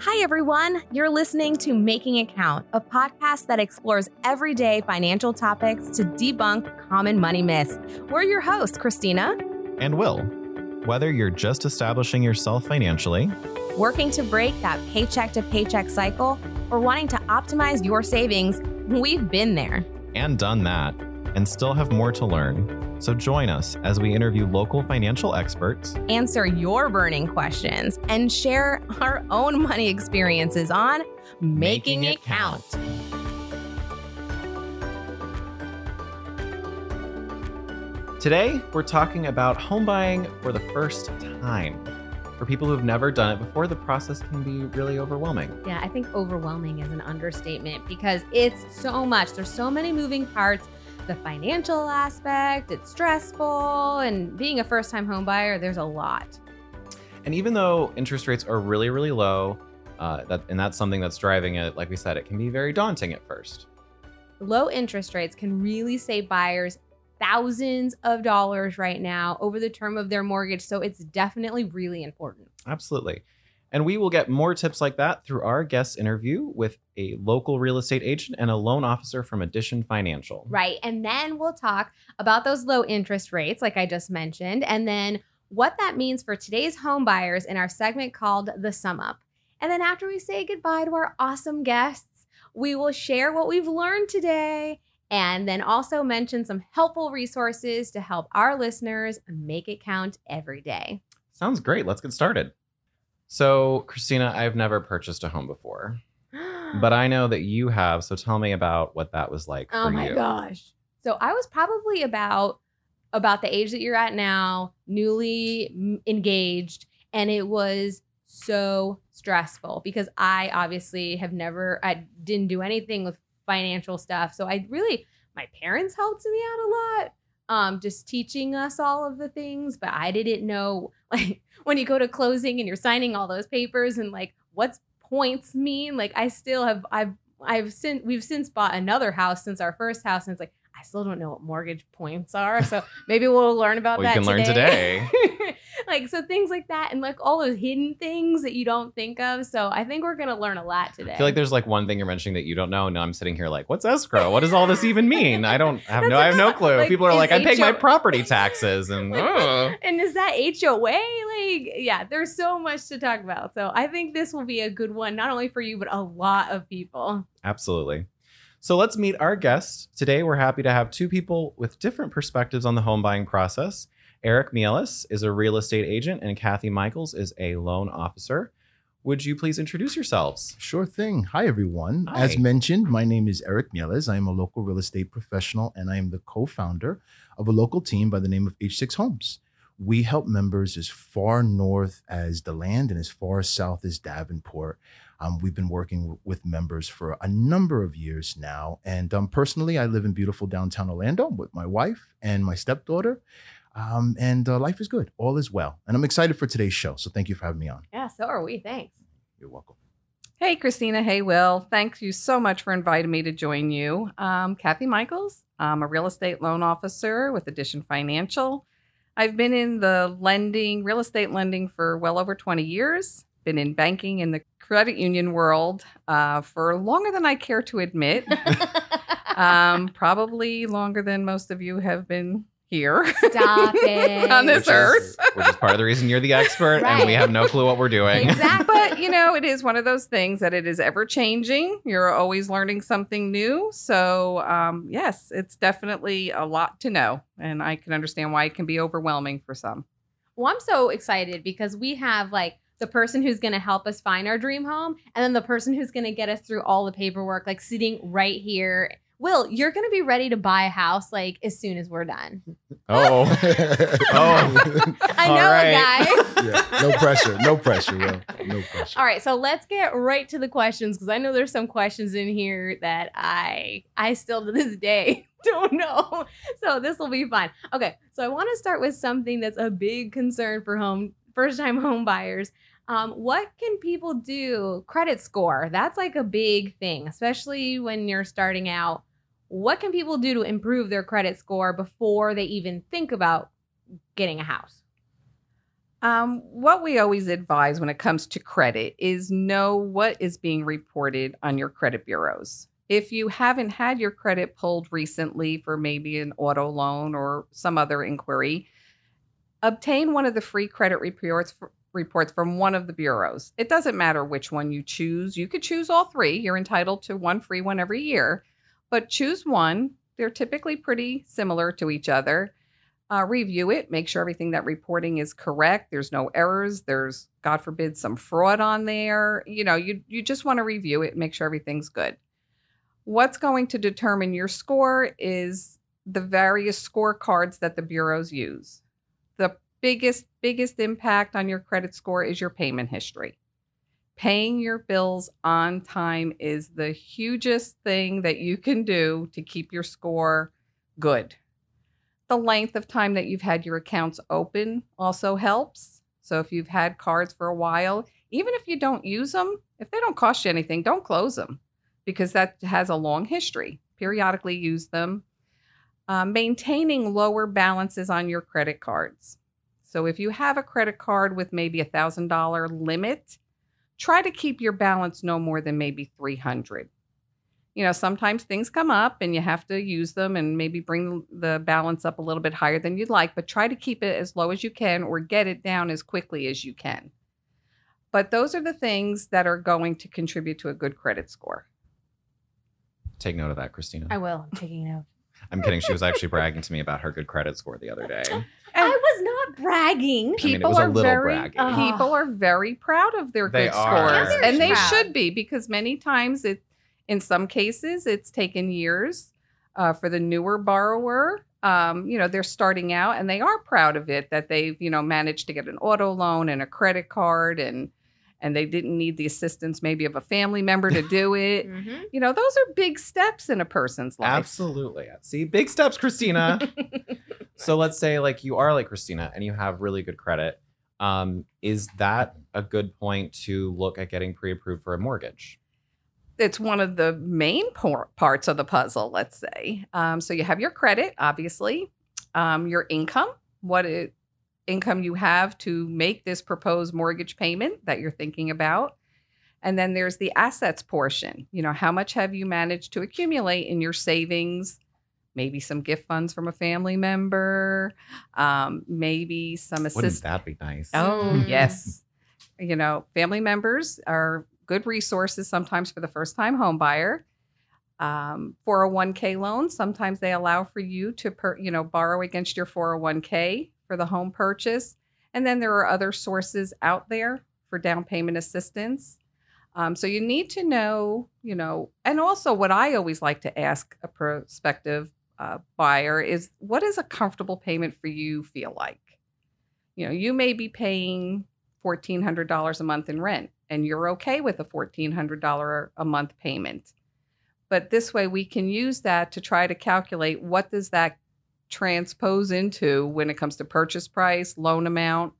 Hi, everyone. You're listening to Making It Count, a podcast that explores everyday financial topics to debunk common money myths. We're your hosts, Christina and Will. Whether you're just establishing yourself financially, working to break that paycheck-to-paycheck cycle, or wanting to optimize your savings, we've been there and done that and still have more to learn. So join us as we interview local financial experts, answer your burning questions, and share our own money experiences on Making It Count. Today, we're talking about home buying for the first time. For people who've never done it before, the process can be really overwhelming. Yeah, I think overwhelming is an understatement because it's so much. There's so many moving parts. The financial aspect, it's stressful, and being a first-time home buyer, there's a lot. And even though interest rates are really, really low, and that's something that's driving it, like we said, it can be very daunting at first. Low interest rates can really save buyers thousands of dollars right now over the term of their mortgage. So it's definitely really important. Absolutely. And we will get more tips like that through our guest interview with a local real estate agent and a loan officer from Addition Financial. Right. And then we'll talk about those low interest rates, like I just mentioned, and then what that means for today's home buyers in our segment called The Sum Up. And then after we say goodbye to our awesome guests, we will share what we've learned today and then also mention some helpful resources to help our listeners make it count every day. Sounds great. Let's get started. So, Christina, I've never purchased a home before, but I know that you have. So tell me about what that was like for you. Oh my gosh. So I was probably about the age that you're at now, newly engaged, and it was so stressful because I obviously I didn't do anything with financial stuff. So my parents helped me out a lot, just teaching us all of the things, but I didn't know, like, when you go to closing and you're signing all those papers and like what's points mean. Like we've since bought another house since our first house, and it's like I still don't know what mortgage points are. So maybe we'll learn about that today. We can learn today. Like, so things like that, and like all those hidden things that you don't think of. So I think we're going to learn a lot today. I feel like there's like one thing you're mentioning that you don't know. And now I'm sitting here like, what's escrow? What does all this even mean? I have no clue. Like, people are like, I pay my property taxes. And and is that HOA? Like, yeah, there's so much to talk about. So I think this will be a good one, not only for you, but a lot of people. Absolutely. So let's meet our guest. Today, we're happy to have two people with different perspectives on the home buying process. Eric Mielis is a real estate agent and Kathy Michaels is a loan officer. Would you please introduce yourselves? Sure thing. Hi, everyone. Hi. As mentioned, my name is Eric Mielis. I am a local real estate professional, and I am the co-founder of a local team by the name of H6 Homes. We help members as far north as DeLand and as far south as Davenport. We've been working with members for a number of years now. And personally, I live in beautiful downtown Orlando with my wife and my stepdaughter. Life is good. All is well. And I'm excited for today's show. So thank you for having me on. Yeah, so are we. Thanks. You're welcome. Hey, Christina. Hey, Will. Thank you so much for inviting me to join you. Kathy Michaels. I'm a real estate loan officer with Addition Financial. I've been in the real estate lending for well over 20 years. Been in banking in the credit union world for longer than I care to admit. Probably longer than most of you have been here. Stop it. On this earth. Which is part of the reason you're the expert, right? And we have no clue what we're doing. Exactly. But, it is one of those things that it is ever changing. You're always learning something new. So, yes, it's definitely a lot to know. And I can understand why it can be overwhelming for some. Well, I'm so excited because we have like the person who's going to help us find our dream home, and then the person who's going to get us through all the paperwork, like sitting right here. Will, you're going to be ready to buy a house like as soon as we're done. Oh. I know, right. A guy. Yeah. No pressure, Will. No pressure. All right, so let's get right to the questions, because I know there's some questions in here that I still to this day don't know. So this will be fun. Okay, so I want to start with something that's a big concern for first-time home buyers. What can people do? Credit score, that's like a big thing, especially when you're starting out. What can people do to improve their credit score before they even think about getting a house? What we always advise when it comes to credit is know what is being reported on your credit bureaus. If you haven't had your credit pulled recently for maybe an auto loan or some other inquiry, obtain one of the free credit reports from one of the bureaus. It doesn't matter which one you choose. You could choose all three. You're entitled to one free one every year, but choose one. They're typically pretty similar to each other. Review it, make sure everything that reporting is correct. There's no errors. There's, God forbid, some fraud on there. You know, you just want to review it, make sure everything's good. What's going to determine your score is the various scorecards that the bureaus use. The biggest impact on your credit score is your payment history. Paying your bills on time is the hugest thing that you can do to keep your score good. The length of time that you've had your accounts open also helps. So if you've had cards for a while, even if you don't use them, if they don't cost you anything, don't close them because that has a long history. Periodically use them. Maintaining lower balances on your credit cards. So if you have a credit card with maybe $1,000 limit, try to keep your balance no more than maybe $300. You know, sometimes things come up and you have to use them and maybe bring the balance up a little bit higher than you'd like, but try to keep it as low as you can or get it down as quickly as you can. But those are the things that are going to contribute to a good credit score. Take note of that, Christina. I will. I'm taking note. I'm kidding. She was actually bragging to me about her good credit score the other day. And I was not bragging. It was a little bragging. People are very proud of their good scores. Yeah, and they should be, because many times in some cases, it's taken years for the newer borrower. You know, they're starting out and they are proud of it that they've, you know, managed to get an auto loan and a credit card and they didn't need the assistance maybe of a family member to do it. Mm-hmm. You know, those are big steps in a person's life. Absolutely. See, big steps, Christina. So let's say like you are like Christina and you have really good credit. Is that a good point to look at getting pre-approved for a mortgage? It's one of the main parts of the puzzle, let's say. So you have your credit, obviously, your income, income you have to make this proposed mortgage payment that you're thinking about. And then there's the assets portion. You know, how much have you managed to accumulate in your savings? Maybe some gift funds from a family member, maybe some assistance. Wouldn't that be nice? Oh, yes. You know, family members are good resources sometimes for the first-time home buyer. 401k loans, sometimes they allow for you to borrow against your 401k for the home purchase. And then there are other sources out there for down payment assistance. So you need to know, you know, and also what I always like to ask a prospective buyer is, what is a comfortable payment for you feel like? You know, you may be paying $1,400 a month in rent, and you're okay with a $1,400 a month payment. But this way we can use that to try to calculate what does that transpose into when it comes to purchase price, loan amount,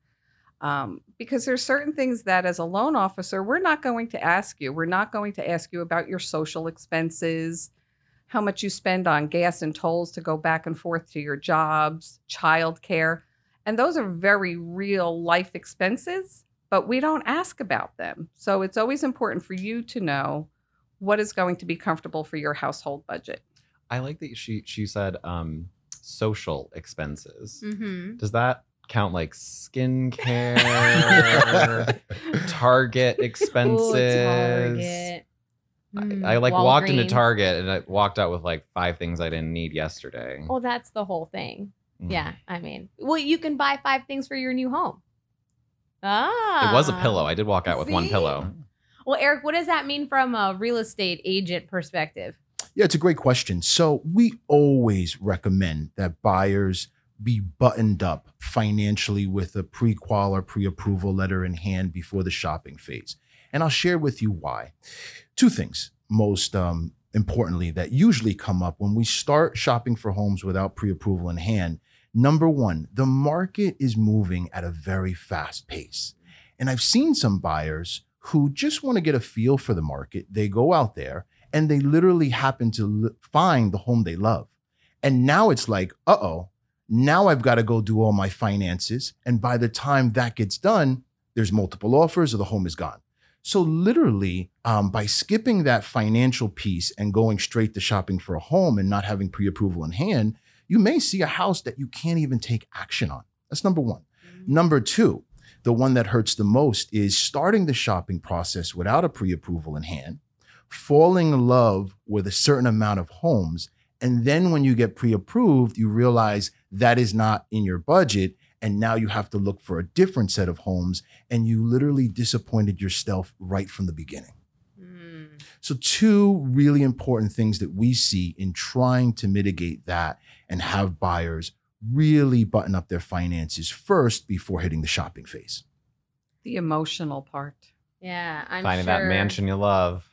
because there's certain things that as a loan officer, we're not going to ask you. We're not going to ask you about your social expenses, how much you spend on gas and tolls to go back and forth to your jobs, childcare. And those are very real life expenses, but we don't ask about them. So it's always important for you to know what is going to be comfortable for your household budget. I like that she said social expenses. Mm-hmm. Does that count like skincare, Target expenses? Target. I like Walgreens. Walked into Target and I walked out with like 5 things I didn't need yesterday. Well, that's the whole thing. Mm. Yeah, I mean, well, you can buy 5 things for your new home. Ah, it was a pillow. I did walk out with one pillow. Well, Eric, what does that mean from a real estate agent perspective? Yeah, it's a great question. So we always recommend that buyers be buttoned up financially with a pre-qual or pre-approval letter in hand before the shopping phase. And I'll share with you why. 2 things, most importantly, that usually come up when we start shopping for homes without pre-approval in hand. Number 1, the market is moving at a very fast pace. And I've seen some buyers who just want to get a feel for the market. They go out there and they literally happen to find the home they love. And now it's like, uh-oh, Now I've got to go do all my finances. And by the time that gets done, there's multiple offers or the home is gone. So literally, by skipping that financial piece and going straight to shopping for a home and not having pre-approval in hand, you may see a house that you can't even take action on. That's number one. Mm-hmm. Number two, the one that hurts the most is starting the shopping process without a pre-approval in hand, falling in love with a certain amount of homes. And then when you get pre-approved, you realize that is not in your budget. And now you have to look for a different set of homes, and you literally disappointed yourself right from the beginning. Mm. So two really important things that we see in trying to mitigate that and have buyers really button up their finances first before hitting the shopping phase. The emotional part. Yeah, I'm finding sure. Finding that mansion you love.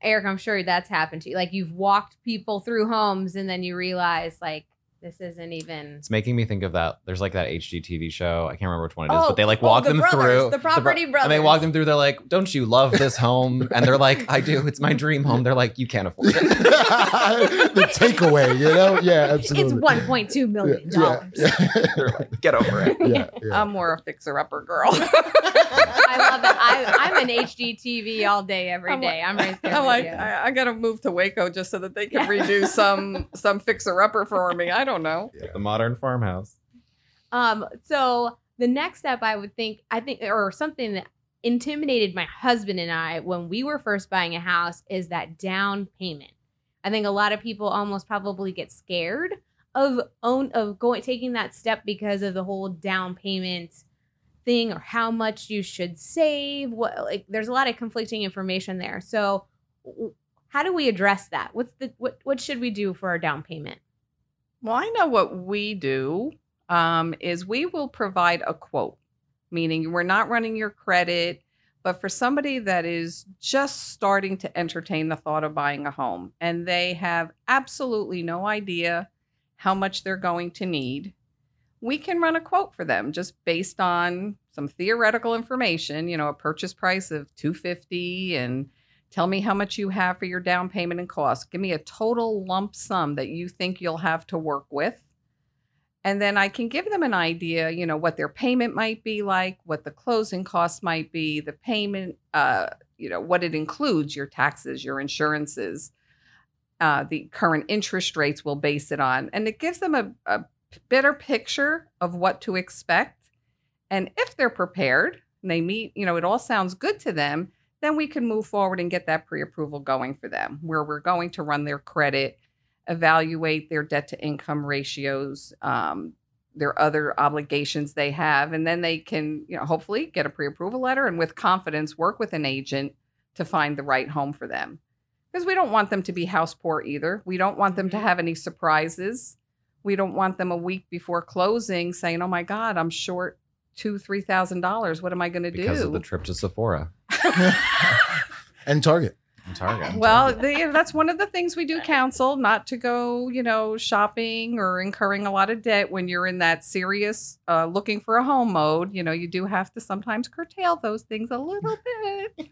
Eric, I'm sure that's happened to you. Like, you've walked people through homes and then you realize, like, this isn't even... It's making me think of that. There's like that HGTV show. I can't remember which one it is, but they like walk them through. The Property Brothers. And they walk them through. They're like, don't you love this home? And they're like, I do. It's my dream home. They're like, you can't afford it. The takeaway, you know? Yeah, absolutely. It's $1.2 million. Yeah, yeah. They're like, get over it. Yeah, yeah. I'm more a fixer-upper girl. I love it. I'm an HGTV all day, every day. I'm right there. I'm like, I got to move to Waco just so that they can redo some fixer-upper for me. I don't know. Yeah. The modern farmhouse. So the next step I think, or something that intimidated my husband and I when we were first buying a house is that down payment. I think a lot of people almost probably get scared of taking that step because of the whole down payment thing, or how much you should save. There's a lot of conflicting information there. So how do we address that? What should we do for our down payment? Well, I know what we do is we will provide a quote, meaning we're not running your credit, but for somebody that is just starting to entertain the thought of buying a home and they have absolutely no idea how much they're going to need, we can run a quote for them just based on some theoretical information, you know, a purchase price of $250 and tell me how much you have for your down payment and cost. Give me a total lump sum that you think you'll have to work with. And then I can give them an idea, you know, what their payment might be like, what the closing costs might be, the payment, you know, what it includes, your taxes, your insurances, the current interest rates we'll base it on. And it gives them a better picture of what to expect. And if they're prepared and they meet, you know, it all sounds good to them, then we can move forward and get that pre-approval going for them, where we're going to run their credit, evaluate their debt-to-income ratios, their other obligations they have, and then they can, you know, hopefully get a pre-approval letter and with confidence work with an agent to find the right home for them. Because we don't want them to be house poor either. We don't want them to have any surprises. We don't want them a week before closing saying, oh my God, I'm short $2,000, $3,000. What am I going to do? Because of the trip to Sephora. And Target. Well, that's one of the things we do counsel, not to go, you know, shopping or incurring a lot of debt when you're in that serious looking for a home mode. You know, you do have to sometimes curtail those things a little bit.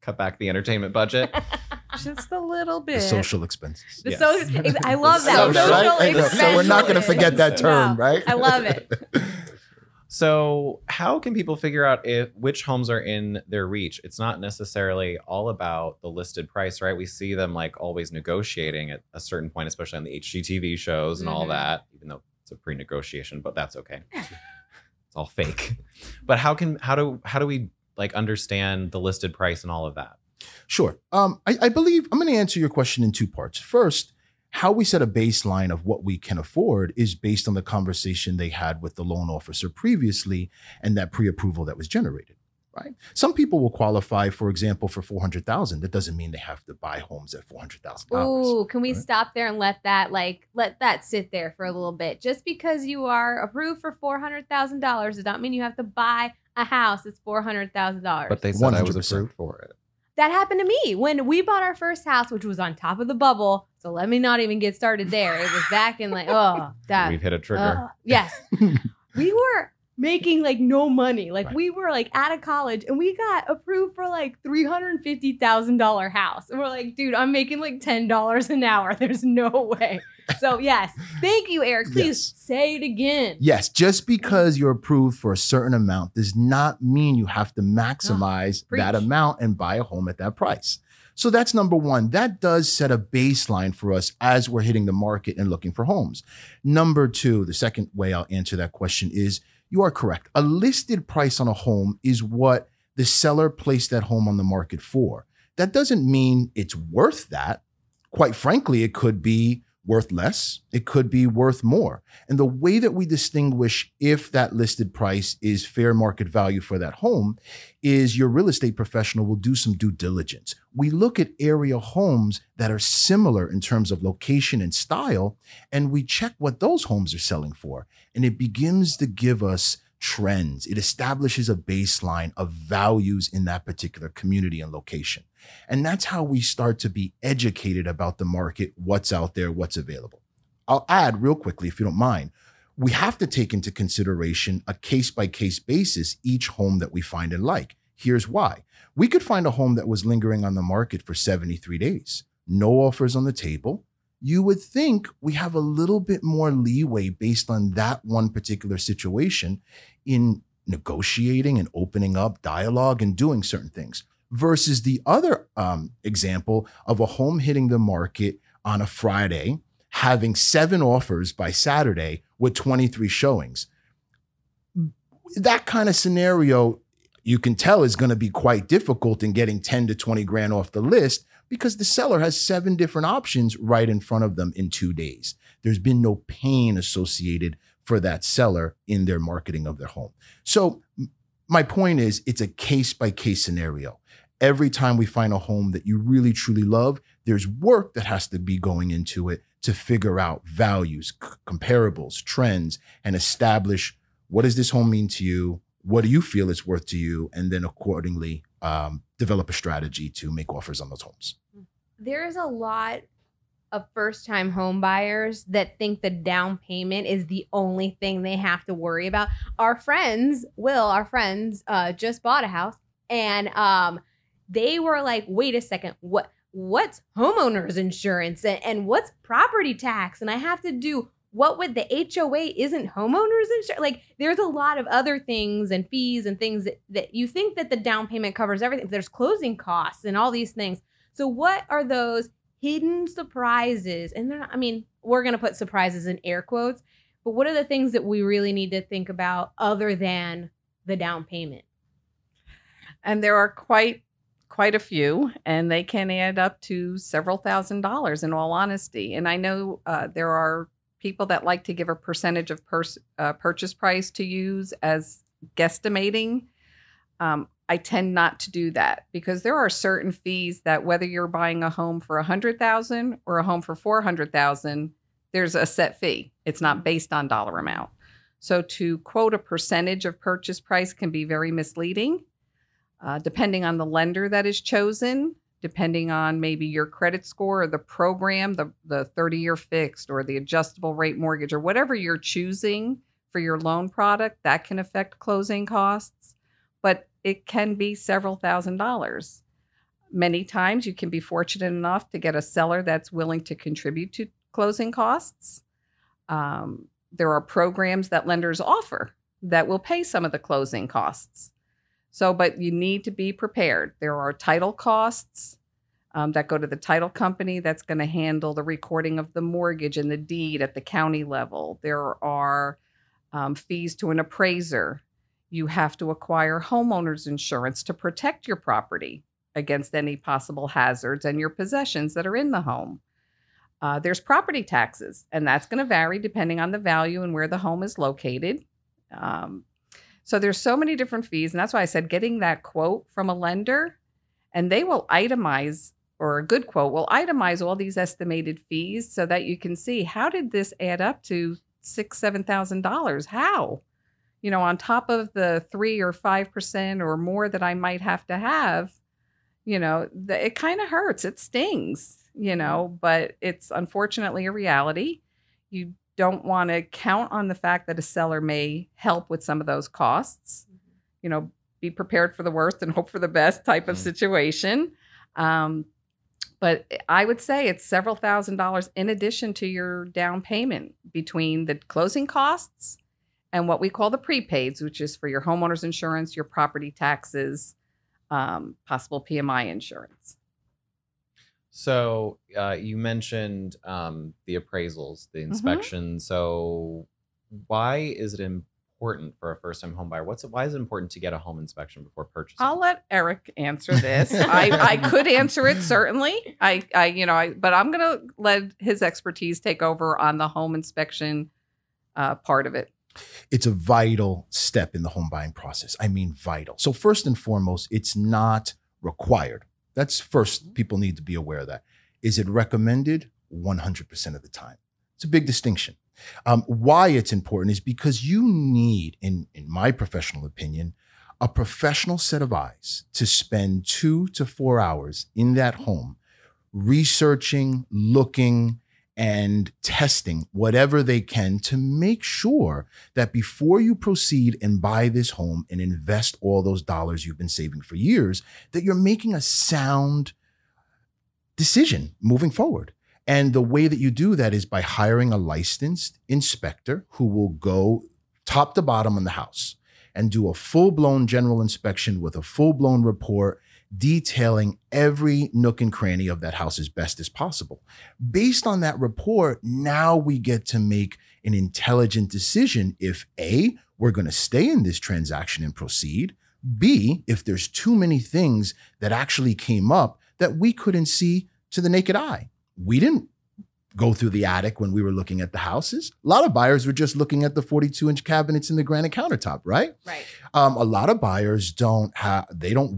Cut back the entertainment budget. Just a little bit. The social expenses. Yes. I love that. Social expenses. So we're not going to forget that term, right? I love it. So how can people figure out which homes are in their reach? It's not necessarily all about the listed price, right? We see them like always negotiating at a certain point, especially on the HGTV shows and all that, even though it's a pre-negotiation, but that's okay. It's all fake. But how do we like understand the listed price and all of that? Sure. I believe I'm going to answer your question in two parts. First, how we set a baseline of what we can afford is based on the conversation they had with the loan officer previously and that pre-approval that was generated, right? Some people will qualify, for example, for $400,000. That doesn't mean they have to buy homes at $400,000. Ooh, can we stop there and let that sit there for a little bit? Just because you are approved for $400,000 does not mean you have to buy a house that's $400,000. But they said I was approved for it. That happened to me when we bought our first house, which was on top of the bubble. So let me not even get started there. It was back in we've hit a trigger. Yes. We were making like no money. Like right. we were like out of college and we got approved for like $350,000 house. And we're like, dude, I'm making like $10 an hour. There's no way. So yes, thank you, Eric. Please say it again. Yes, just because you're approved for a certain amount does not mean you have to maximize that amount and buy a home at that price. So that's number one. That does set a baseline for us as we're hitting the market and looking for homes. Number two, the second way I'll answer that question is, you are correct. A listed price on a home is what the seller placed that home on the market for. That doesn't mean it's worth that. Quite frankly, it could be worth less. It could be worth more. And the way that we distinguish if that listed price is fair market value for that home is your real estate professional will do some due diligence. We look at area homes that are similar in terms of location and style, and we check what those homes are selling for. And it begins to give us trends. It establishes a baseline of values in that particular community and location. And that's how we start to be educated about the market, what's out there, what's available. I'll add real quickly, if you don't mind, we have to take into consideration a case-by-case basis each home that we find and like. Here's why. We could find a home that was lingering on the market for 73 days, no offers on the table. You would think we have a little bit more leeway based on that one particular situation in negotiating and opening up dialogue and doing certain things versus the other example of a home hitting the market on a Friday, having 7 offers by Saturday with 23 showings. That kind of scenario, you can tell, is going to be quite difficult in getting 10 to 20 grand off the list, because the seller has 7 different options right in front of them in 2 days. There's been no pain associated for that seller in their marketing of their home. So my point is, it's a case-by-case scenario. Every time we find a home that you really, truly love, there's work that has to be going into it to figure out values, comparables, trends, and establish what does this home mean to you? What do you feel it's worth to you? And then accordingly, develop a strategy to make offers on those homes. There's a lot of first-time home buyers that think the down payment is the only thing they have to worry about. Our friends just bought a house, and they were like, wait a second, what's homeowner's insurance and what's property tax? And I have to do what with the HOA isn't homeowners insurance? Like, there's a lot of other things and fees and things that you think that the down payment covers everything. There's closing costs and all these things. So what are those hidden surprises? And they're not, I mean, we're going to put surprises in air quotes, but what are the things that we really need to think about other than the down payment? And there are quite a few, and they can add up to several $1,000s in all honesty. And I know there are people that like to give a percentage of purchase price to use as guesstimating. I tend not to do that, because there are certain fees that whether you're buying a home for $100,000 or a home for $400,000, there's a set fee. It's not based on dollar amount. So to quote a percentage of purchase price can be very misleading, depending on the lender that is chosen, depending on maybe your credit score or the program, the 30-year fixed or the adjustable rate mortgage or whatever you're choosing for your loan product, that can affect closing costs, but it can be several $1,000s. Many times you can be fortunate enough to get a seller that's willing to contribute to closing costs. There are programs that lenders offer that will pay some of the closing costs. So, but you need to be prepared. There are title costs that go to the title company that's going to handle the recording of the mortgage and the deed at the county level. There are fees to an appraiser. You have to acquire homeowners insurance to protect your property against any possible hazards and your possessions that are in the home. There's property taxes, and that's going to vary depending on the value and where the home is located. So there's so many different fees, and that's why I said getting that quote from a lender, and they will itemize, or a good quote will itemize all these estimated fees so that you can see, how did this add up to $6,000, $7,000? How? You know, on top of the 3 or 5% or more that I might have to have, you know, it kind of hurts. It stings, you know, but it's unfortunately a reality. You don't want to count on the fact that a seller may help with some of those costs, you know, be prepared for the worst and hope for the best type of situation. But I would say it's several $1000s in addition to your down payment between the closing costs and what we call the prepaids, which is for your homeowner's insurance, your property taxes, possible PMI insurance. So you mentioned the appraisals, the inspections. Mm-hmm. So why is it important for a first-time home buyer? Why is it important to get a home inspection before purchasing? I'll let Eric answer this. I could answer it certainly. But I'm going to let his expertise take over on the home inspection part of it. It's a vital step in the home buying process. I mean, vital. So first and foremost, it's not required. That's first, people need to be aware of that. Is it recommended? 100% of the time. It's a big distinction. Why it's important is because you need, in my professional opinion, a professional set of eyes to spend 2 to 4 hours in that home researching, looking, and testing whatever they can to make sure that before you proceed and buy this home and invest all those dollars you've been saving for years, that you're making a sound decision moving forward. And the way that you do that is by hiring a licensed inspector who will go top to bottom on the house and do a full-blown general inspection with a full-blown report detailing every nook and cranny of that house as best as possible. Based on that report, now we get to make an intelligent decision if A, we're going to stay in this transaction and proceed, B, if there's too many things that actually came up that we couldn't see to the naked eye. We didn't go through the attic when we were looking at the houses. A lot of buyers were just looking at the 42-inch cabinets in the granite countertop, right? Right. A lot of buyers don't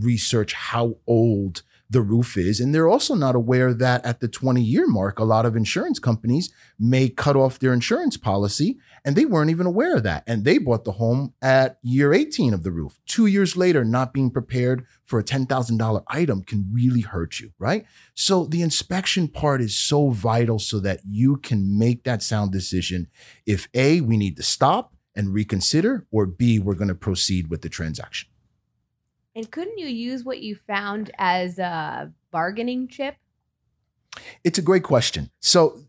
research how old the roof is. And they're also not aware that at the 20-year mark, a lot of insurance companies may cut off their insurance policy, and they weren't even aware of that. And they bought the home at year 18 of the roof. 2 years later, not being prepared for a $10,000 item can really hurt you, right? So the inspection part is so vital so that you can make that sound decision if A, we need to stop and reconsider, or B, we're going to proceed with the transaction. And couldn't you use what you found as a bargaining chip? It's a great question. So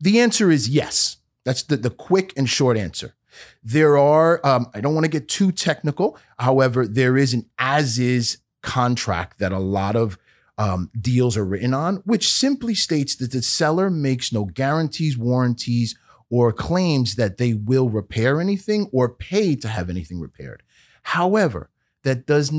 the answer is yes. That's the quick and short answer. There are, I don't want to get too technical. However, there is an as-is contract that a lot of deals are written on, which simply states that the seller makes no guarantees, warranties, or claims that they will repair anything or pay to have anything repaired. However, that does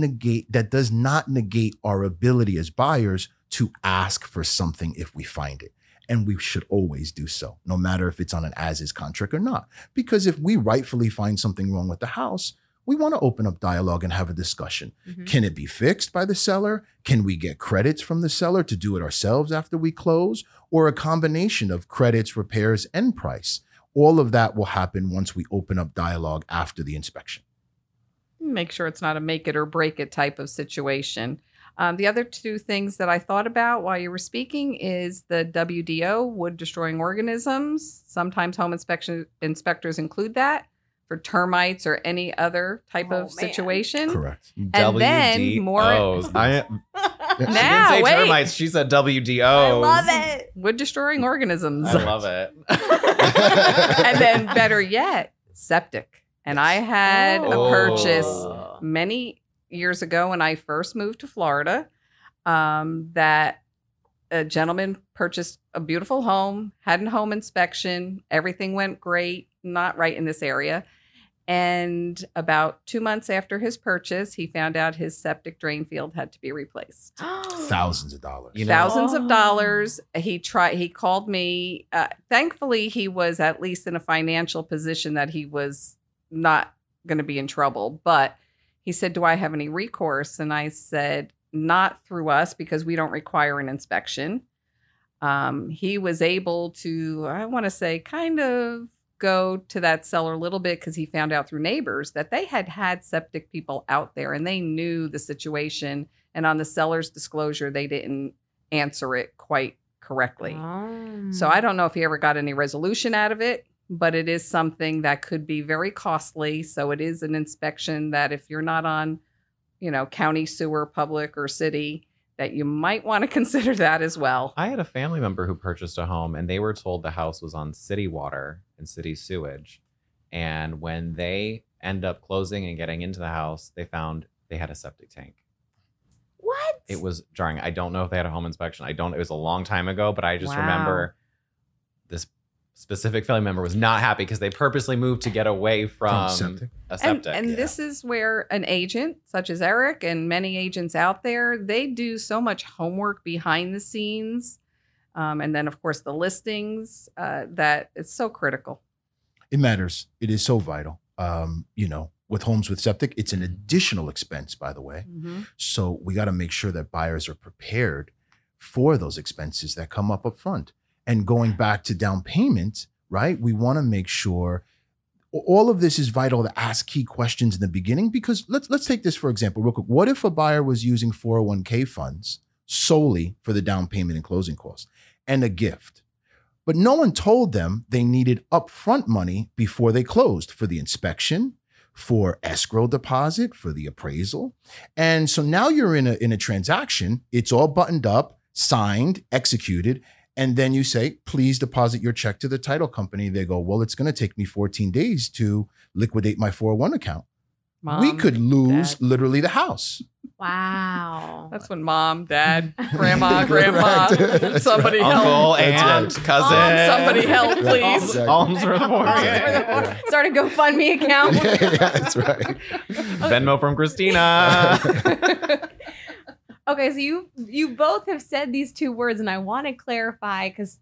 not negate our ability as buyers to ask for something if we find it. And we should always do so, no matter if it's on an as-is contract or not. Because if we rightfully find something wrong with the house, we want to open up dialogue and have a discussion. Mm-hmm. Can it be fixed by the seller? Can we get credits from the seller to do it ourselves after we close? Or a combination of credits, repairs, and price? All of that will happen once we open up dialogue after the inspection. Make sure it's not a make it or break it type of situation. The other two things that I thought about while you were speaking is the WDO, wood destroying organisms. Sometimes home inspectors include that for termites or any other type of situation. Correct. And WDOs. Then more. She didn't say termites. She said WDOs. I love it. Wood destroying organisms. I love it. And then better yet, septic. And I had a purchase many years ago when I first moved to Florida, that a gentleman purchased a beautiful home, had a home inspection. Everything went great, not right in this area. And about 2 months after his purchase, he found out his septic drain field had to be replaced. Thousands of dollars. Thousands of dollars. He called me. Thankfully, he was at least in a financial position that he was not going to be in trouble. But he said, do I have any recourse? And I said, not through us, because we don't require an inspection. He was able to, I want to say, kind of go to that seller a little bit, because he found out through neighbors that they had septic people out there and they knew the situation. And on the seller's disclosure, they didn't answer it quite correctly. So I don't know if he ever got any resolution out of it. but it is something that could be very costly. So it is an inspection that if you're not on, you know, county, sewer, public, or city, that you might want to consider that as well. I had a family member who purchased a home and they were told the house was on city water and city sewage. And when they end up closing and getting into the house, they found they had a septic tank. What? It was jarring. I don't know if they had a home inspection. It was a long time ago, but I just remember this specific family member was not happy because they purposely moved to get away from a septic. And this is where an agent such as Eric and many agents out there, they do so much homework behind the scenes. And then, of course, the listings that it's so critical. It matters. It is so vital. You know, with homes with septic, it's an additional expense, by the way. Mm-hmm. So we got to make sure that buyers are prepared for those expenses that come up front. And going back to down payment, right? We want to make sure all of this is vital to ask key questions in the beginning, because let's take this, for example, real quick. What if a buyer was using 401k funds solely for the down payment and closing costs and a gift? But no one told them they needed upfront money before they closed for the inspection, for escrow deposit, for the appraisal. And so now you're in a transaction, it's all buttoned up, signed, executed. And then you say, please deposit your check to the title company. They go, well, it's going to take me 14 days to liquidate my 401 account. Mom, we could lose Dad. Literally the house. Wow. That's when Mom, Dad, Grandma, somebody help. Uncle, aunt, cousin. Somebody help, please. Alms for the poor. Start a GoFundMe account. Yeah, that's right. Venmo from Christina. Okay, so you both have said these two words, and I want to clarify because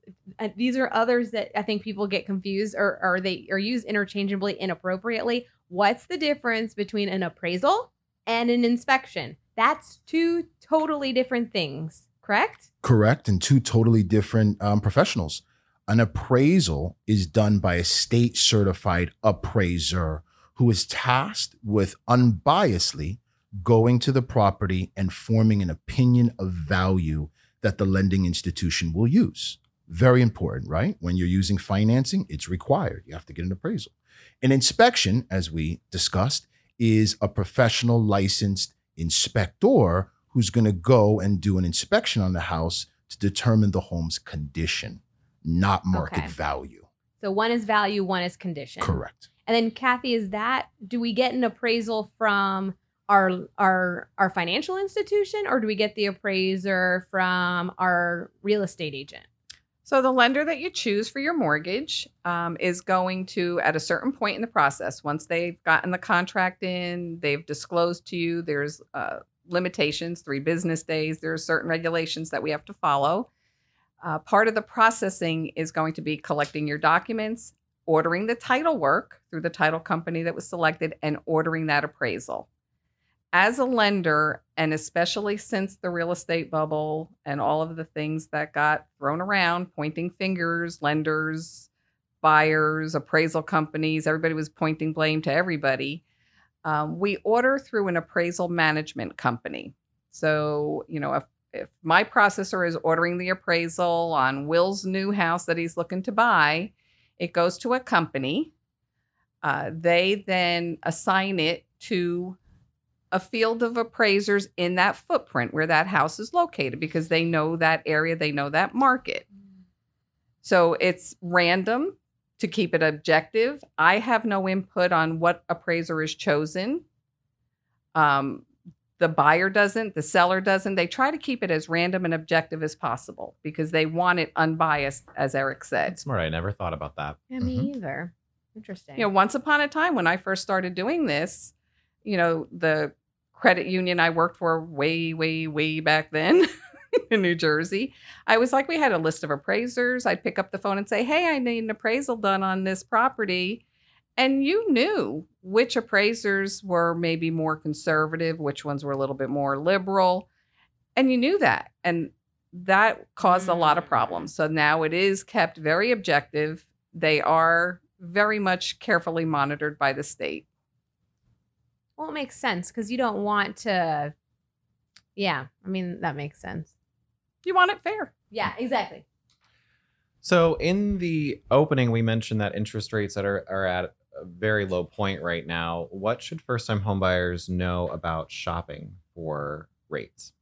these are others that I think people get confused or they are used interchangeably inappropriately. What's the difference between an appraisal and an inspection? That's two totally different things, correct? Correct, and two totally different professionals. An appraisal is done by a state-certified appraiser who is tasked with unbiasedly going to the property and forming an opinion of value that the lending institution will use. Very important, right? When you're using financing, it's required. You have to get an appraisal. An inspection, as we discussed, is a professional licensed inspector who's going to go and do an inspection on the house to determine the home's condition, not market value. So one is value, one is condition. Correct. And then Kathy, do we get an appraisal from our financial institution, or do we get the appraiser from our real estate agent? So the lender that you choose for your mortgage is going to, at a certain point in the process, once they've gotten the contract in, they've disclosed to you, there's limitations, 3 business days, there are certain regulations that we have to follow. Part of the processing is going to be collecting your documents, ordering the title work through the title company that was selected, and ordering that appraisal. As a lender, and especially since the real estate bubble and all of the things that got thrown around, pointing fingers, lenders, buyers, appraisal companies, everybody was pointing blame to everybody. We order through an appraisal management company. So, you know, if my processor is ordering the appraisal on Will's new house that he's looking to buy, it goes to a company. They then assign it to a field of appraisers in that footprint where that house is located, because they know that area, they know that market. So it's random to keep it objective. I have no input on what appraiser is chosen. The buyer doesn't, the seller doesn't. They try to keep it as random and objective as possible because they want it unbiased, as Eric said. That's smart. I never thought about that. Yeah, me either. Interesting. You know, once upon a time when I first started doing this, you know, the credit union I worked for way, way, way back then in New Jersey, I was like, we had a list of appraisers. I'd pick up the phone and say, hey, I need an appraisal done on this property. And you knew which appraisers were maybe more conservative, which ones were a little bit more liberal. And you knew that. And that caused a lot of problems. So now it is kept very objective. They are very much carefully monitored by the state. Well, it makes sense because you don't want to. Yeah, I mean, that makes sense. You want it fair. Yeah, exactly. So in the opening, we mentioned that interest rates that are at a very low point right now. What should first-time homebuyers know about shopping for rates?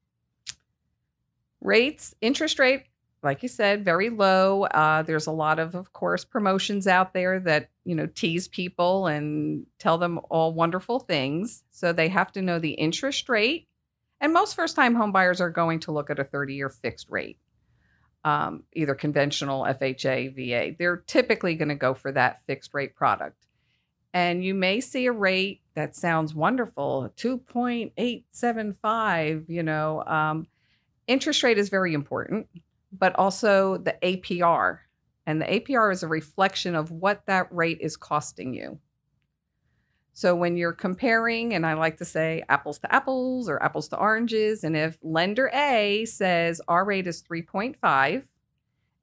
Rates, interest rate, like you said, very low. There's a lot of course, promotions out there that, you know, tease people and tell them all wonderful things. So they have to know the interest rate. And most first-time homebuyers are going to look at a 30-year fixed rate. Either conventional, FHA, VA. They're typically going to go for that fixed rate product. And you may see a rate that sounds wonderful, 2.875, you know. Interest rate is very important, but also the APR. And the APR is a reflection of what that rate is costing you. So when you're comparing, and I like to say apples to apples or apples to oranges, and if lender A says our rate is 3.5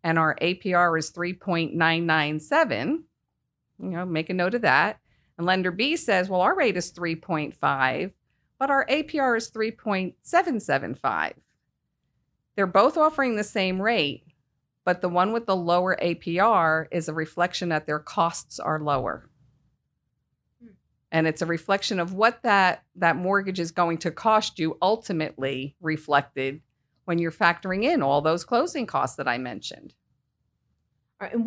and our APR is 3.997, you know, make a note of that. And lender B says, well, our rate is 3.5, but our APR is 3.775. They're both offering the same rate, but the one with the lower APR is a reflection that their costs are lower. And it's a reflection of what that mortgage is going to cost you, ultimately reflected when you're factoring in all those closing costs that I mentioned. All right, and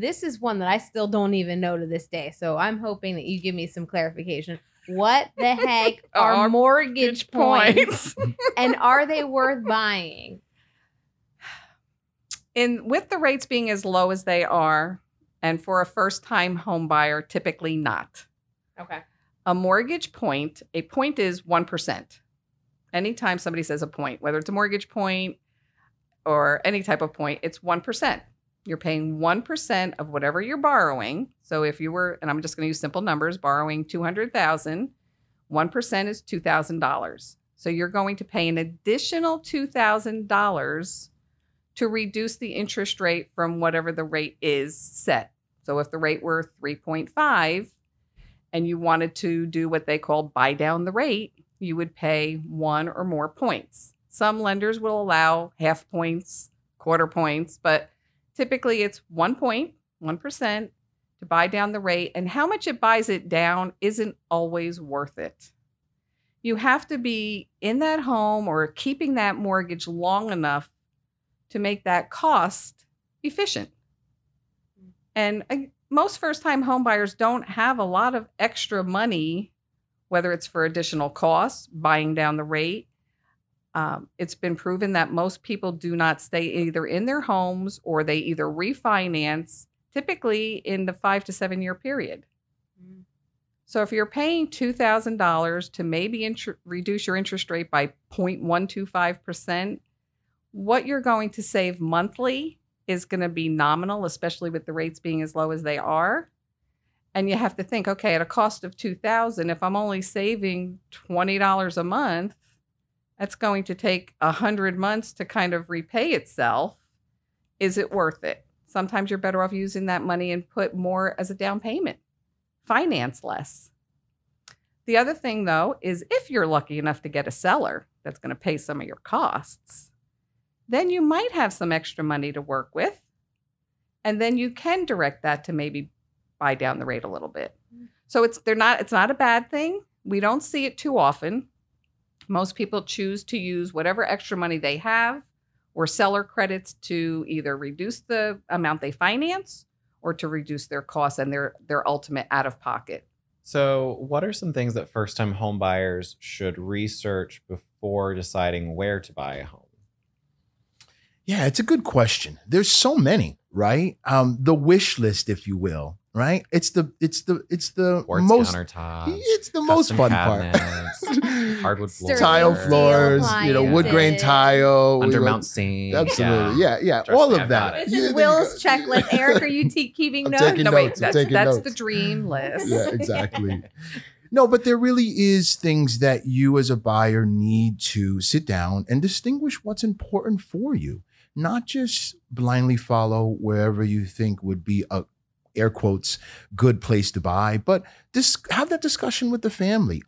this is one that I still don't even know to this day. So I'm hoping that you give me some clarification. What the heck are mortgage points? And are they worth buying? And with the rates being as low as they are, and for a first-time home buyer, typically not. Okay. A mortgage point, a point is 1%. Anytime somebody says a point, whether it's a mortgage point or any type of point, it's 1%. You're paying 1% of whatever you're borrowing. So if you were, and I'm just going to use simple numbers, borrowing $200,000, 1% is $2,000. So you're going to pay an additional $2,000 to reduce the interest rate from whatever the rate is set. So if the rate were 3.5, and you wanted to do what they call buy down the rate, you would pay 1 or more points. Some lenders will allow half points, quarter points, but typically it's 1 point, 1% to buy down the rate. And how much it buys it down isn't always worth it. You have to be in that home or keeping that mortgage long enough to make that cost efficient. And most first-time homebuyers don't have a lot of extra money, whether it's for additional costs, buying down the rate. It's been proven that most people do not stay either in their homes or they either refinance, typically in the 5 to 7 year period. Mm-hmm. So if you're paying $2,000 to maybe reduce your interest rate by 0.125%, what you're going to save monthly is going to be nominal, especially with the rates being as low as they are. And you have to think, okay, at a cost of $2,000, if I'm only saving $20 a month, that's going to take 100 months to kind of repay itself. Is it worth it? Sometimes you're better off using that money and put more as a down payment, finance less. The other thing, though, is if you're lucky enough to get a seller that's going to pay some of your costs, then you might have some extra money to work with. And then you can direct that to maybe buy down the rate a little bit. So it's not a bad thing. We don't see it too often. Most people choose to use whatever extra money they have or seller credits to either reduce the amount they finance or to reduce their costs and their ultimate out of pocket. So what are some things that first-time home buyers should research before deciding where to buy a home? Yeah, it's a good question. There's so many, right? The wish list, if you will, right? It's the most countertops, it's the most fun cabinets, part. Hardwood floors, tile floors, you know, wood grain tile, undermount sink. Absolutely, yeah, all of that. This is Will's checklist. Eric, are you keeping notes? That's the dream list. Yeah, exactly. No, but there really is things that you as a buyer need to sit down and distinguish what's important for you. Not just blindly follow wherever you think would be a, air quotes, good place to buy, but have that discussion with the family.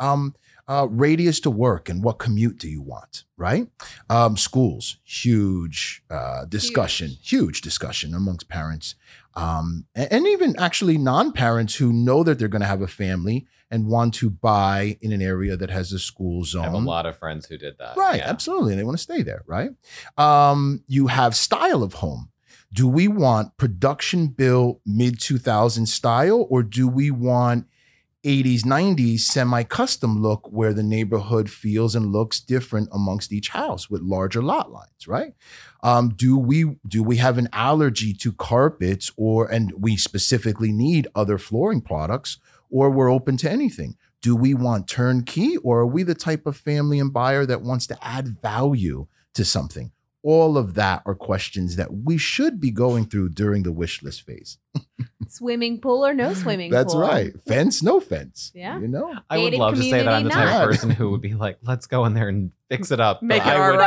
radius to work and what commute do you want, right? Schools, huge discussion amongst parents. And even actually non-parents who know that they're going to have a family and want to buy in an area that has a school zone. I have a lot of friends who did that. Right, yeah. Absolutely. And they want to stay there, right? You have style of home. Do we want production built mid-2000s style, or do we want 80s, 90s semi-custom look where the neighborhood feels and looks different amongst each house with larger lot lines, right? Do we have an allergy to carpets, and we specifically need other flooring products, or we're open to anything? Do we want turnkey, or are we the type of family and buyer that wants to add value to something? All of that are questions that we should be going through during the wish list phase. Swimming pool or no swimming pool. That's right. Fence, no fence. Yeah. You know, I would love to say that I'm the type of person who would be like, let's go in there and fix it up. Make it our own.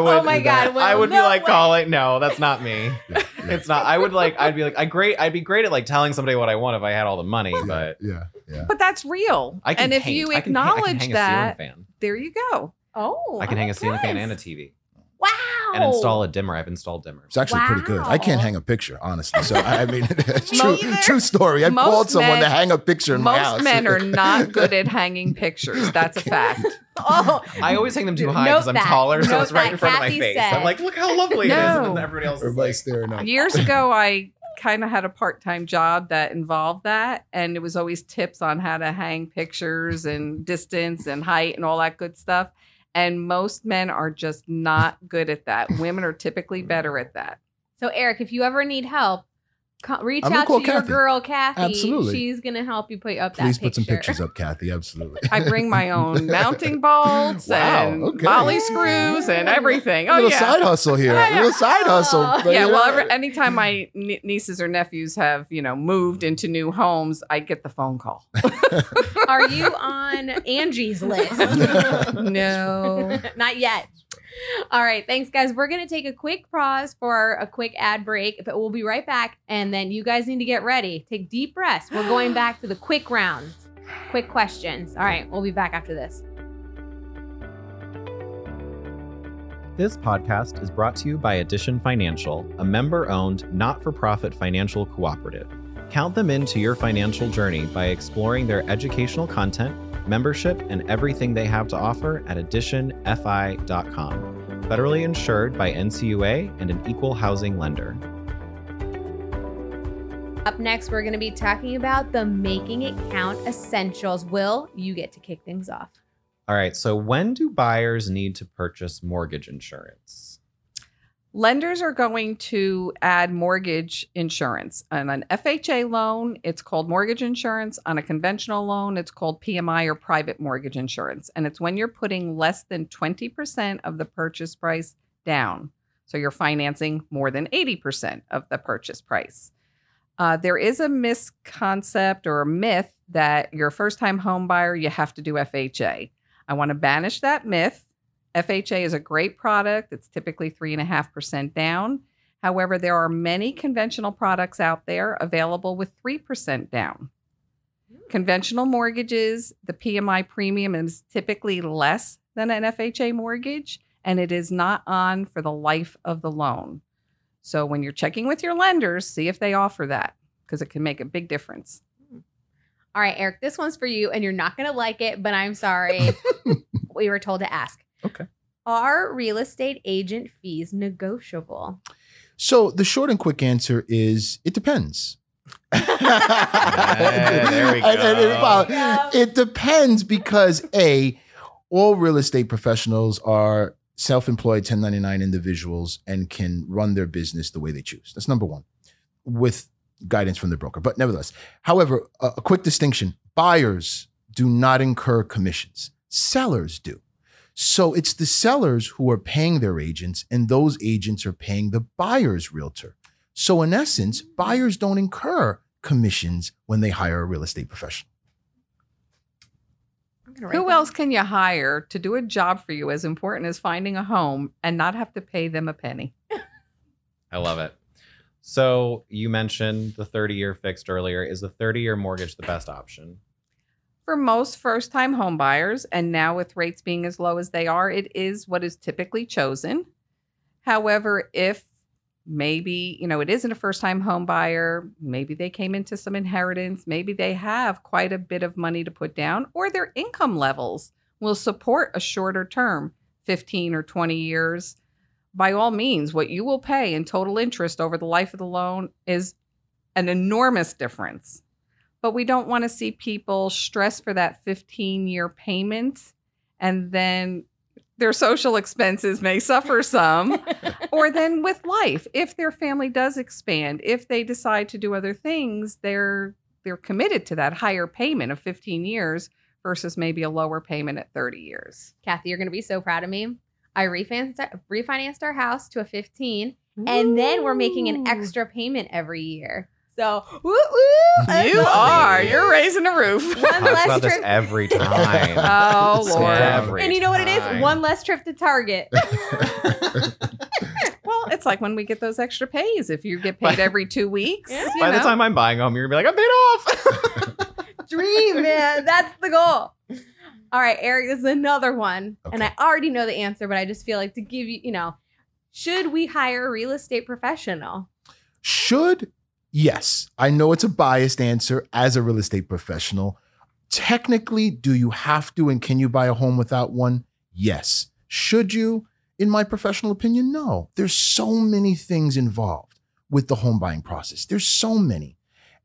Oh my God. I would be like, call it. No, that's not me. Yeah, yeah. It's not. I'd be great at like telling somebody what I want if I had all the money. Well, but yeah. But that's real. And if you acknowledge that, there you go. Oh, I can hang a ceiling fan and a TV. Wow. And install a dimmer. I've installed dimmers. It's actually pretty good. I can't hang a picture, honestly. So I mean, true story. I called someone to hang a picture in my house. Most men are not good at hanging pictures. That's a fact. Oh, I always hang them too high because I'm taller, so it's right in front of my face. I'm like, look how lovely it is, and then everybody else is like staring up. Years ago, I kind of had a part-time job that involved that, and it was always tips on how to hang pictures and distance and height and all that good stuff. And most men are just not good at that. Women are typically better at that. So, Eric, if you ever need help, reach out to your girl, Kathy. Absolutely. She's going to help you put up that picture. Please put some pictures up, Kathy. Absolutely. I bring my own mounting bolts and molly screws and everything. Oh, little side hustle here. Little side hustle. But yeah, well, anytime my nieces or nephews have, moved into new homes, I get the phone call. Are you on Angie's list? No. Not yet. All right. Thanks, guys. We're going to take a quick pause for a quick ad break, but we'll be right back. And then you guys need to get ready. Take deep breaths. We're going back to the quick round. Quick questions. All right. We'll be back after this. This podcast is brought to you by Addition Financial, a member-owned, not-for-profit financial cooperative. Count them into your financial journey by exploring their educational content, membership, and everything they have to offer at additionfi.com. Federally insured by NCUA and an equal housing lender. Up next, we're going to be talking about the Making It Count essentials. Will, you get to kick things off. All right. So when do buyers need to purchase mortgage insurance? Lenders are going to add mortgage insurance. On an FHA loan, it's called mortgage insurance. On a conventional loan, it's called PMI or private mortgage insurance. And it's when you're putting less than 20% of the purchase price down. So you're financing more than 80% of the purchase price. There is a misconception or a myth that you're a first-time home buyer, you have to do FHA. I want to banish that myth. FHA is a great product. It's typically 3.5% down. However, there are many conventional products out there available with 3% down. Conventional mortgages, the PMI premium is typically less than an FHA mortgage, and it is not on for the life of the loan. So when you're checking with your lenders, see if they offer that, because it can make a big difference. All right, Eric, this one's for you, and you're not going to like it, but I'm sorry. We were told to ask. Okay. Are real estate agent fees negotiable? So the short and quick answer is it depends. There we go. It depends because all real estate professionals are self-employed 1099 individuals and can run their business the way they choose. That's number one, with guidance from the broker. But nevertheless, however, a quick distinction, buyers do not incur commissions. Sellers do. So it's the sellers who are paying their agents, and those agents are paying the buyer's realtor. So in essence, buyers don't incur commissions when they hire a real estate professional. Who else can you hire to do a job for you as important as finding a home and not have to pay them a penny? I love it. So you mentioned the 30-year fixed earlier. Is the 30-year mortgage the best option? for most first-time home buyers, and now with rates being as low as they are, it is what is typically chosen. However, if maybe, you know, it isn't a first-time home buyer, maybe they came into some inheritance, maybe they have quite a bit of money to put down, or their income levels will support a shorter term, 15 or 20 years. By all means, what you will pay in total interest over the life of the loan is an enormous difference. But we don't want to see people stress for that 15-year payment, and then their social expenses may suffer some, or then with life, if their family does expand, if they decide to do other things, they're committed to that higher payment of 15 years versus maybe a lower payment at 30 years. Kathy, you're going to be so proud of me. I refinanced our house to a 15, and then we're making an extra payment every year. So, you are. You're raising the roof. One less trip. This every time. Oh, Lord. And you know what it is? One less trip to Target. Well, it's like when we get those extra pays. If you get paid every 2 weeks. Yeah. By the time I'm buying a home, you're going to be like, I'm paid off. Dream, man. That's the goal. All right, Eric, this is another one. Okay. And I already know the answer, but I just feel like to give you, you know, should we hire a real estate professional? Should? Yes, I know it's a biased answer as a real estate professional. Technically, do you have to and can you buy a home without one? Yes. Should you? In my professional opinion, no. There's so many things involved with the home buying process. There's so many.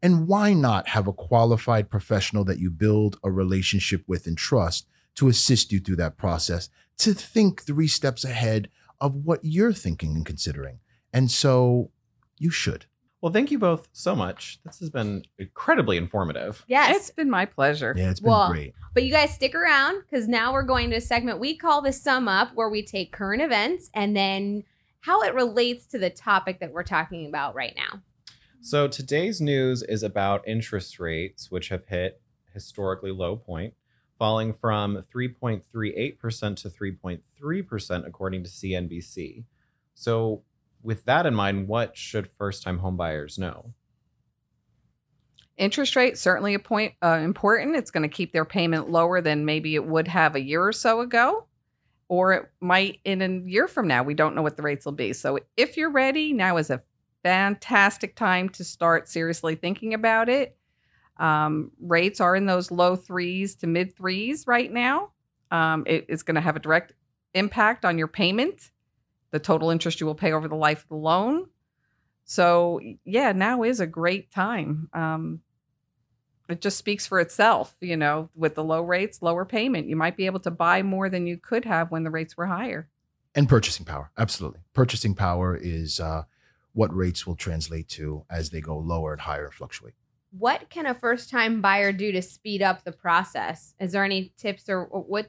And why not have a qualified professional that you build a relationship with and trust to assist you through that process, to think 3 steps ahead of what you're thinking and considering? And so you should. Well, thank you both so much. This has been incredibly informative. Yes. It's been my pleasure. Yeah, it's been great. But you guys stick around, because now we're going to a segment we call the Sum Up, where we take current events and then how it relates to the topic that we're talking about right now. So today's news is about interest rates, which have hit historically low point, falling from 3.38% to 3.3%, according to CNBC. So with that in mind, what should first-time homebuyers know? Interest rate, certainly a point important. It's going to keep their payment lower than maybe it would have a year or so ago, or it might in a year from now. We don't know what the rates will be. So if you're ready, now is a fantastic time to start seriously thinking about it. Rates are in those low 3s to mid 3s right now. It's going to have a direct impact on your payment, the total interest you will pay over the life of the loan. So yeah, now is a great time. It just speaks for itself, you know, with the low rates, lower payment. You might be able to buy more than you could have when the rates were higher. And purchasing power, absolutely. Purchasing power is what rates will translate to as they go lower and higher and fluctuate. What can a first-time buyer do to speed up the process? Is there any tips, or what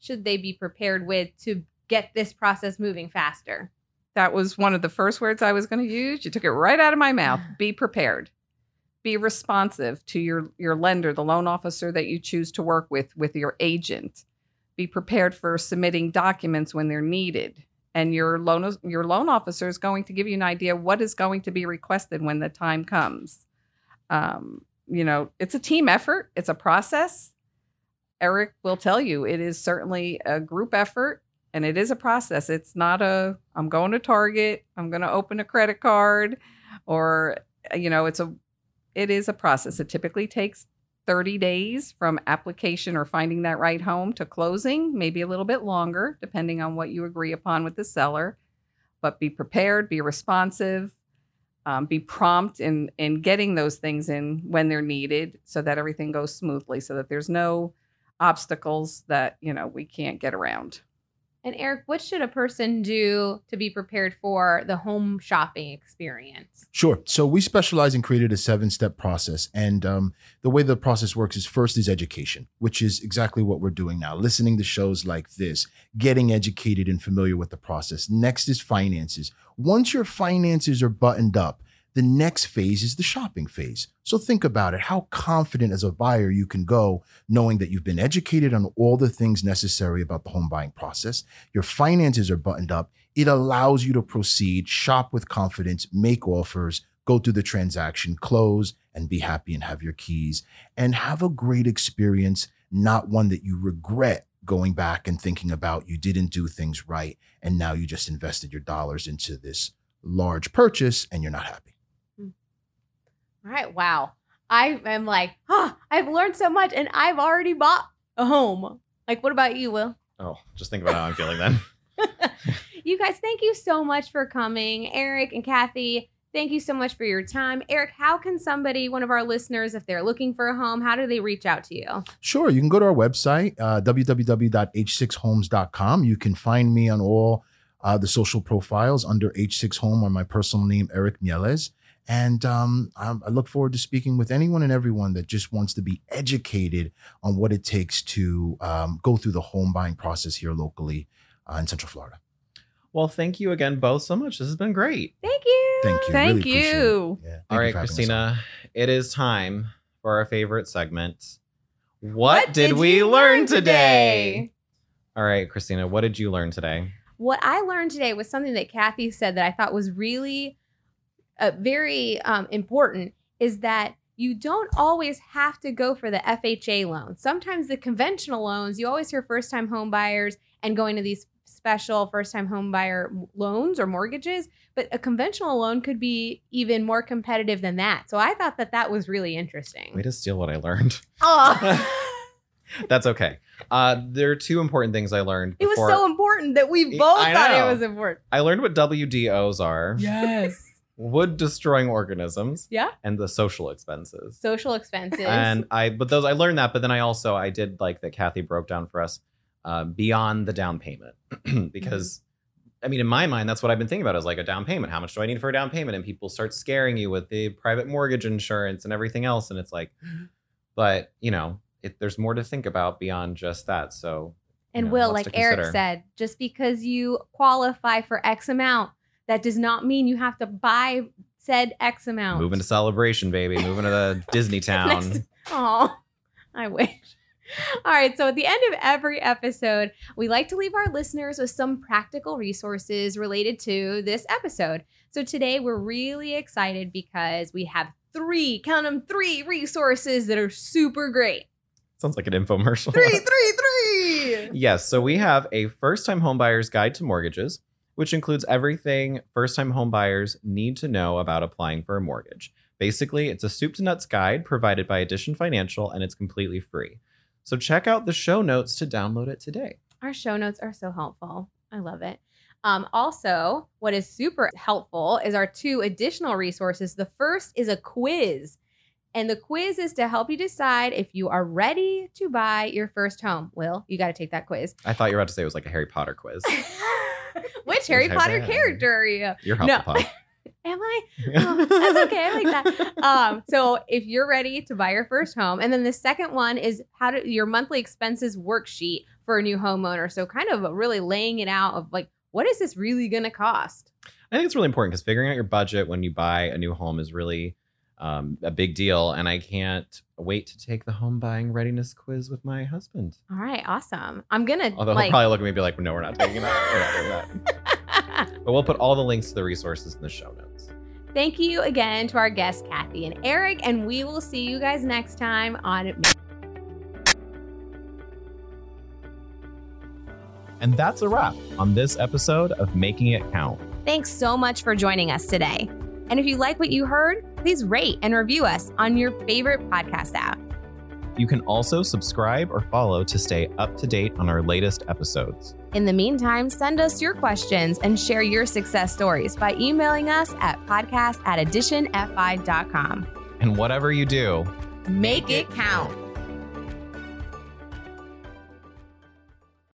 should they be prepared with to get this process moving faster? That was one of the first words I was going to use. You took it right out of my mouth. Be prepared. Be responsive to your lender, the loan officer that you choose to work with your agent. Be prepared for submitting documents when they're needed. And your loan officer is going to give you an idea what is going to be requested when the time comes. You know, it's a team effort. It's a process. Eric will tell you it is certainly a group effort. And it is a process. It's not I'm going to Target, I'm going to open a credit card, or, you know, it is a process. It typically takes 30 days from application or finding that right home to closing, maybe a little bit longer, depending on what you agree upon with the seller. But be prepared, be responsive, be prompt in getting those things in when they're needed so that everything goes smoothly, so that there's no obstacles that, you know, we can't get around. And Eric, what should a person do to be prepared for the home shopping experience? Sure. So we specialize and created a 7-step process. And the way the process works is, first is education, which is exactly what we're doing now. Listening to shows like this, getting educated and familiar with the process. Next is finances. Once your finances are buttoned up, the next phase is the shopping phase. So think about it. How confident as a buyer you can go knowing that you've been educated on all the things necessary about the home buying process. Your finances are buttoned up. It allows you to proceed, shop with confidence, make offers, go through the transaction, close, and be happy and have your keys and have a great experience, not one that you regret going back and thinking about you didn't do things right and now you just invested your dollars into this large purchase and you're not happy. All right. Wow. I am like, I've learned so much and I've already bought a home. Like, what about you, Will? Oh, just think about how I'm feeling then. You guys, thank you so much for coming. Eric and Kathy, thank you so much for your time. Eric, how can somebody, one of our listeners, if they're looking for a home, how do they reach out to you? Sure. You can go to our website, www.h6homes.com. You can find me on all the social profiles under H6 Home or my personal name, Eric Mielis. And I look forward to speaking with anyone and everyone that just wants to be educated on what it takes to go through the home buying process here locally in Central Florida. Well, thank you again both so much. This has been great. Thank you. Thank you. Thank really you. Yeah, thank all right, Christina, it is time for our favorite segment. What did we learn today? All right, Christina, what did you learn today? What I learned today was something that Kathy said that I thought was really very important, is that you don't always have to go for the FHA loan. Sometimes the conventional loans, you always hear first-time home buyers and going to these special first-time home buyer loans or mortgages, but a conventional loan could be even more competitive than that. So I thought that was really interesting. Way to steal what I learned. Oh. That's okay. There are two important things I learned. It was so important that we both thought it was important. I learned what WDOs are. Yes. Wood-destroying organisms. Yeah. And the social expenses. Social expenses. And I learned that, but then I did like that Kathy broke down for us beyond the down payment. Because, I mean, in my mind, that's what I've been thinking about is like a down payment. How much do I need for a down payment? And people start scaring you with the private mortgage insurance and everything else. And it's like, but, you know, there's more to think about beyond just that. So, and Will, like Eric said, just because you qualify for X amount, that does not mean you have to buy said X amount. Moving to Celebration, baby. Moving to the Disney town. Oh, I wish. All right. So at the end of every episode, we like to leave our listeners with some practical resources related to this episode. So today we're really excited because we have three resources that are super great. Sounds like an infomercial. Three. Yes. So we have a first-time homebuyer's guide to mortgages, which includes everything first-time homebuyers need to know about applying for a mortgage. Basically, it's a soup-to-nuts guide provided by Addition Financial, and it's completely free. So check out the show notes to download it today. Our show notes are so helpful. I love it. Also, what is super helpful is our two additional resources. The first is a quiz, and the quiz is to help you decide if you are ready to buy your first home. Will, you got to take that quiz. I thought you were about to say it was like a Harry Potter quiz. Which Harry Potter character are you? You're Hufflepuff. Am I? Oh, that's okay. I like that. So if you're ready to buy your first home. And then the second one is how to your monthly expenses worksheet for a new homeowner. So kind of really laying it out of like, what is this really going to cost? I think it's really important because figuring out your budget when you buy a new home is really a big deal. And I can't wait to take the home buying readiness quiz with my husband. All right. Awesome. I'm going to. Although he'll probably look at me and be like, no, we're not taking that. We're not doing that. But we'll put all the links to the resources in the show notes. Thank you again to our guests, Kathy and Eric, and we will see you guys next time on. And that's a wrap on this episode of Making It Count. Thanks so much for joining us today. And if you like what you heard, please rate and review us on your favorite podcast app. You can also subscribe or follow to stay up to date on our latest episodes. In the meantime, send us your questions and share your success stories by emailing us at podcast@additionfi.com. And whatever you do, make it count.